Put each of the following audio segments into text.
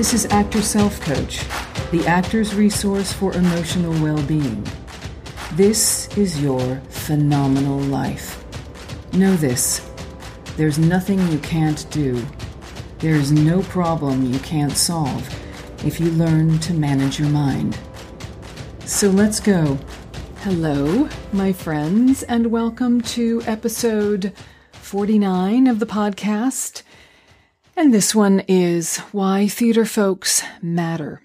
This is Actor Self-Coach, the actor's resource for emotional well-being. This is your phenomenal life. Know this. There's nothing you can't do. There's no problem you can't solve if you learn to manage your mind. So let's go. Hello, my friends, and welcome to episode 49 of the podcast. And this one is Why Theater Folks Matter.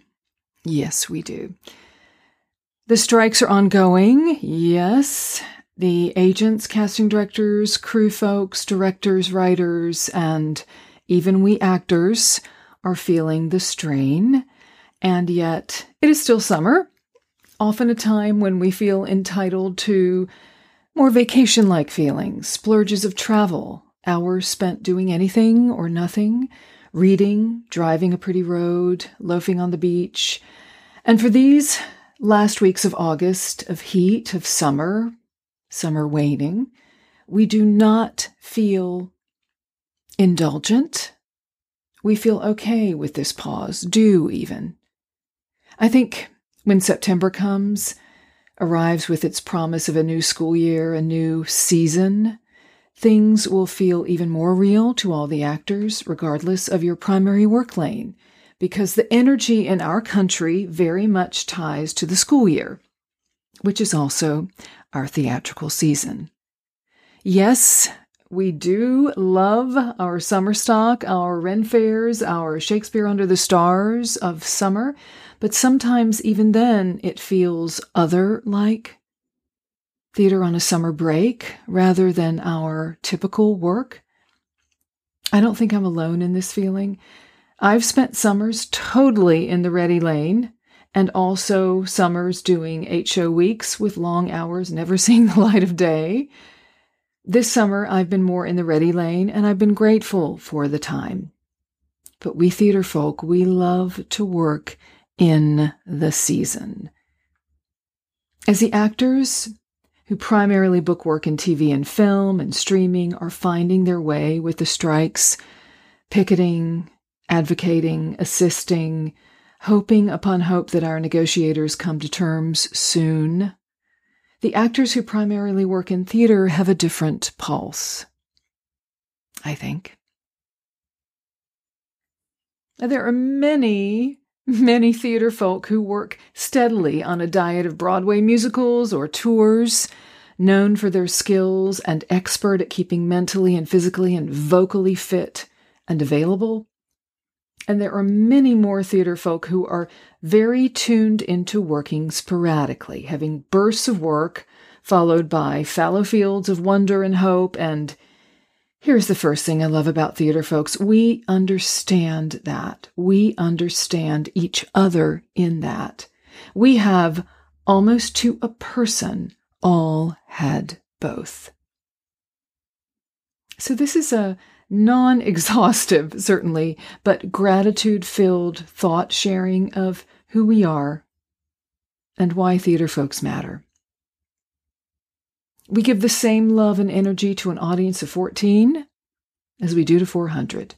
Yes, we do. The strikes are ongoing. Yes. The agents, casting directors, crew folks, directors, writers, and even we actors are feeling the strain. And yet it is still summer. Often a time when we feel entitled to more vacation-like feelings, splurges of travel, hours spent doing anything or nothing, reading, driving a pretty road, loafing on the beach. And for these last weeks of August, of heat, of summer waning, we do not feel indulgent. We feel okay with this pause, due even. I think when September arrives with its promise of a new school year, a new season, things will feel even more real to all the actors, regardless of your primary work lane, because the energy in our country very much ties to the school year, which is also our theatrical season. Yes, we do love our summer stock, our Ren Fairs, our Shakespeare Under the Stars of summer, but sometimes even then it feels other-like. Theater on a summer break rather than our typical work. I don't think I'm alone in this feeling. I've spent summers totally in the ready lane and also summers doing 8-show weeks with long hours never seeing the light of day. This summer, I've been more in the ready lane, and I've been grateful for the time. But we theater folk, we love to work in the season. As the actors who primarily book work in TV and film and streaming are finding their way with the strikes, picketing, advocating, assisting, hoping upon hope that our negotiators come to terms soon, the actors who primarily work in theater have a different pulse, I think. There are many, many theater folk who work steadily on a diet of Broadway musicals or tours, known for their skills and expert at keeping mentally and physically and vocally fit and available. And there are many more theater folk who are very tuned into working sporadically, having bursts of work followed by fallow fields of wonder and hope. And here's the first thing I love about theater folks. We understand that. We understand each other in that. We have, almost to a person, all had both. So this is a non-exhaustive, certainly, but gratitude-filled thought sharing of who we are and why theater folks matter. We give the same love and energy to an audience of 14 as we do to 400.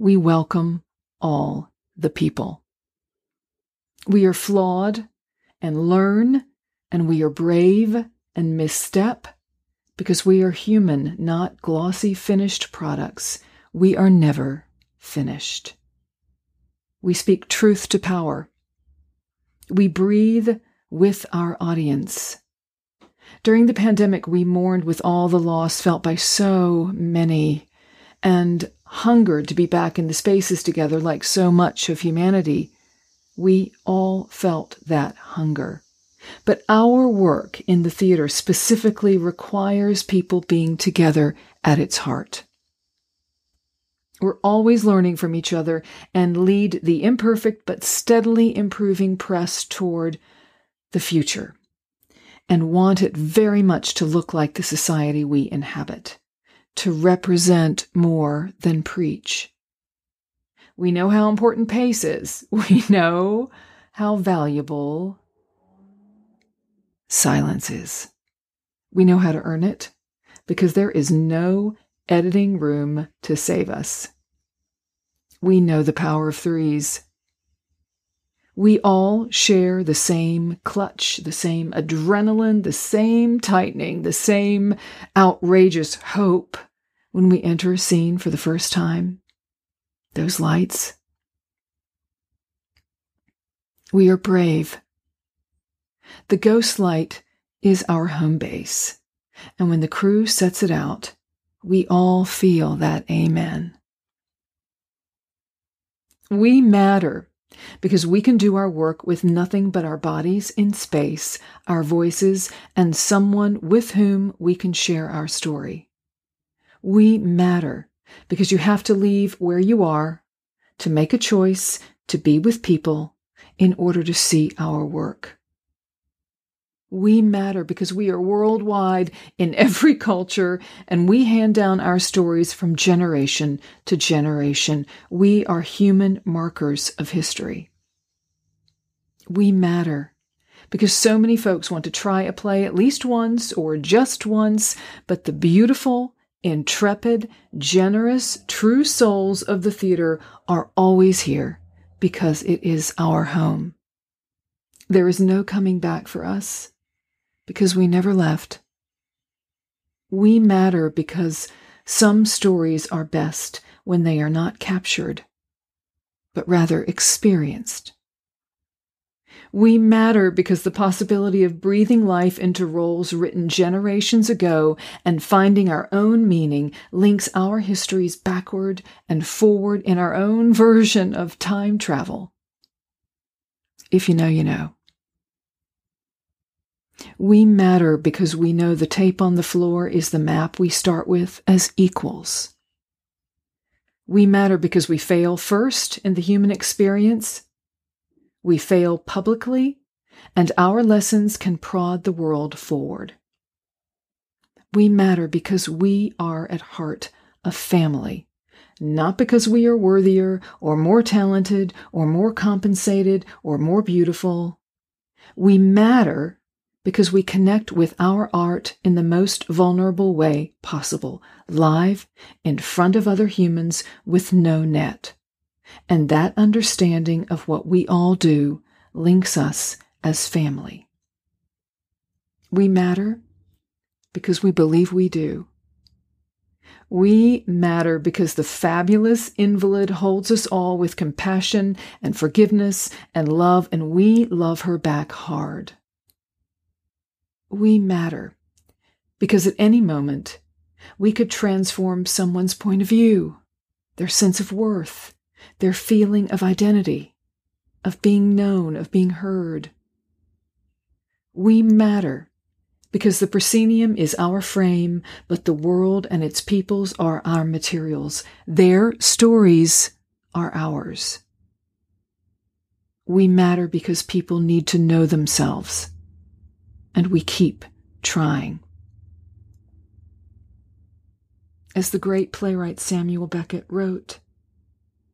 We welcome all the people. We are flawed and learn, and we are brave and misstep, because we are human, not glossy, finished products. We are never finished. We speak truth to power. We breathe with our audience. During the pandemic, we mourned with all the loss felt by so many and hungered to be back in the spaces together like so much of humanity. We all felt that hunger. But our work in the theater specifically requires people being together at its heart. We're always learning from each other and lead the imperfect but steadily improving press toward the future, and want it very much to look like the society we inhabit, to represent more than preach. We know how important pace is. We know how valuable silence is. We know how to earn it, because there is no editing room to save us. we know the power of threes. We all share the same clutch, the same adrenaline, the same tightening, the same outrageous hope when we enter a scene for the first time. Those lights. We are brave. The ghost light is our home base, and when the crew sets it out, we all feel that amen. We matter because we can do our work with nothing but our bodies in space, our voices, and someone with whom we can share our story. We matter because you have to leave where you are to make a choice to be with people in order to see our work. We matter because we are worldwide in every culture, and we hand down our stories from generation to generation. We are human markers of history. We matter because so many folks want to try a play at least once or just once, but the beautiful, intrepid, generous, true souls of the theater are always here because it is our home. There is no coming back for us, because we never left. We matter because some stories are best when they are not captured, but rather experienced. We matter because the possibility of breathing life into roles written generations ago and finding our own meaning links our histories backward and forward in our own version of time travel. If you know, you know. We matter because we know the tape on the floor is the map we start with as equals. We matter because we fail first in the human experience. We fail publicly, and our lessons can prod the world forward. We matter because we are at heart a family, not because we are worthier or more talented or more compensated or more beautiful. We matter because we connect with our art in the most vulnerable way possible, live, in front of other humans, with no net. And that understanding of what we all do links us as family. We matter because we believe we do. We matter because the fabulous invalid holds us all with compassion and forgiveness and love, and we love her back hard. We matter because at any moment we could transform someone's point of view, their sense of worth, their feeling of identity, of being known, of being heard. We matter because the proscenium is our frame, but the world and its peoples are our materials. Their stories are ours. We matter because people need to know themselves, and we keep trying. As the great playwright Samuel Beckett wrote,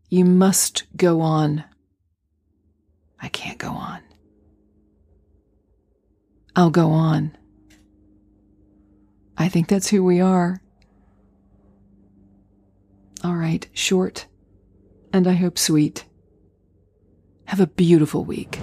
"You must go on. I can't go on. I'll go on." I think that's who we are. All right, short, and I hope sweet. Have a beautiful week.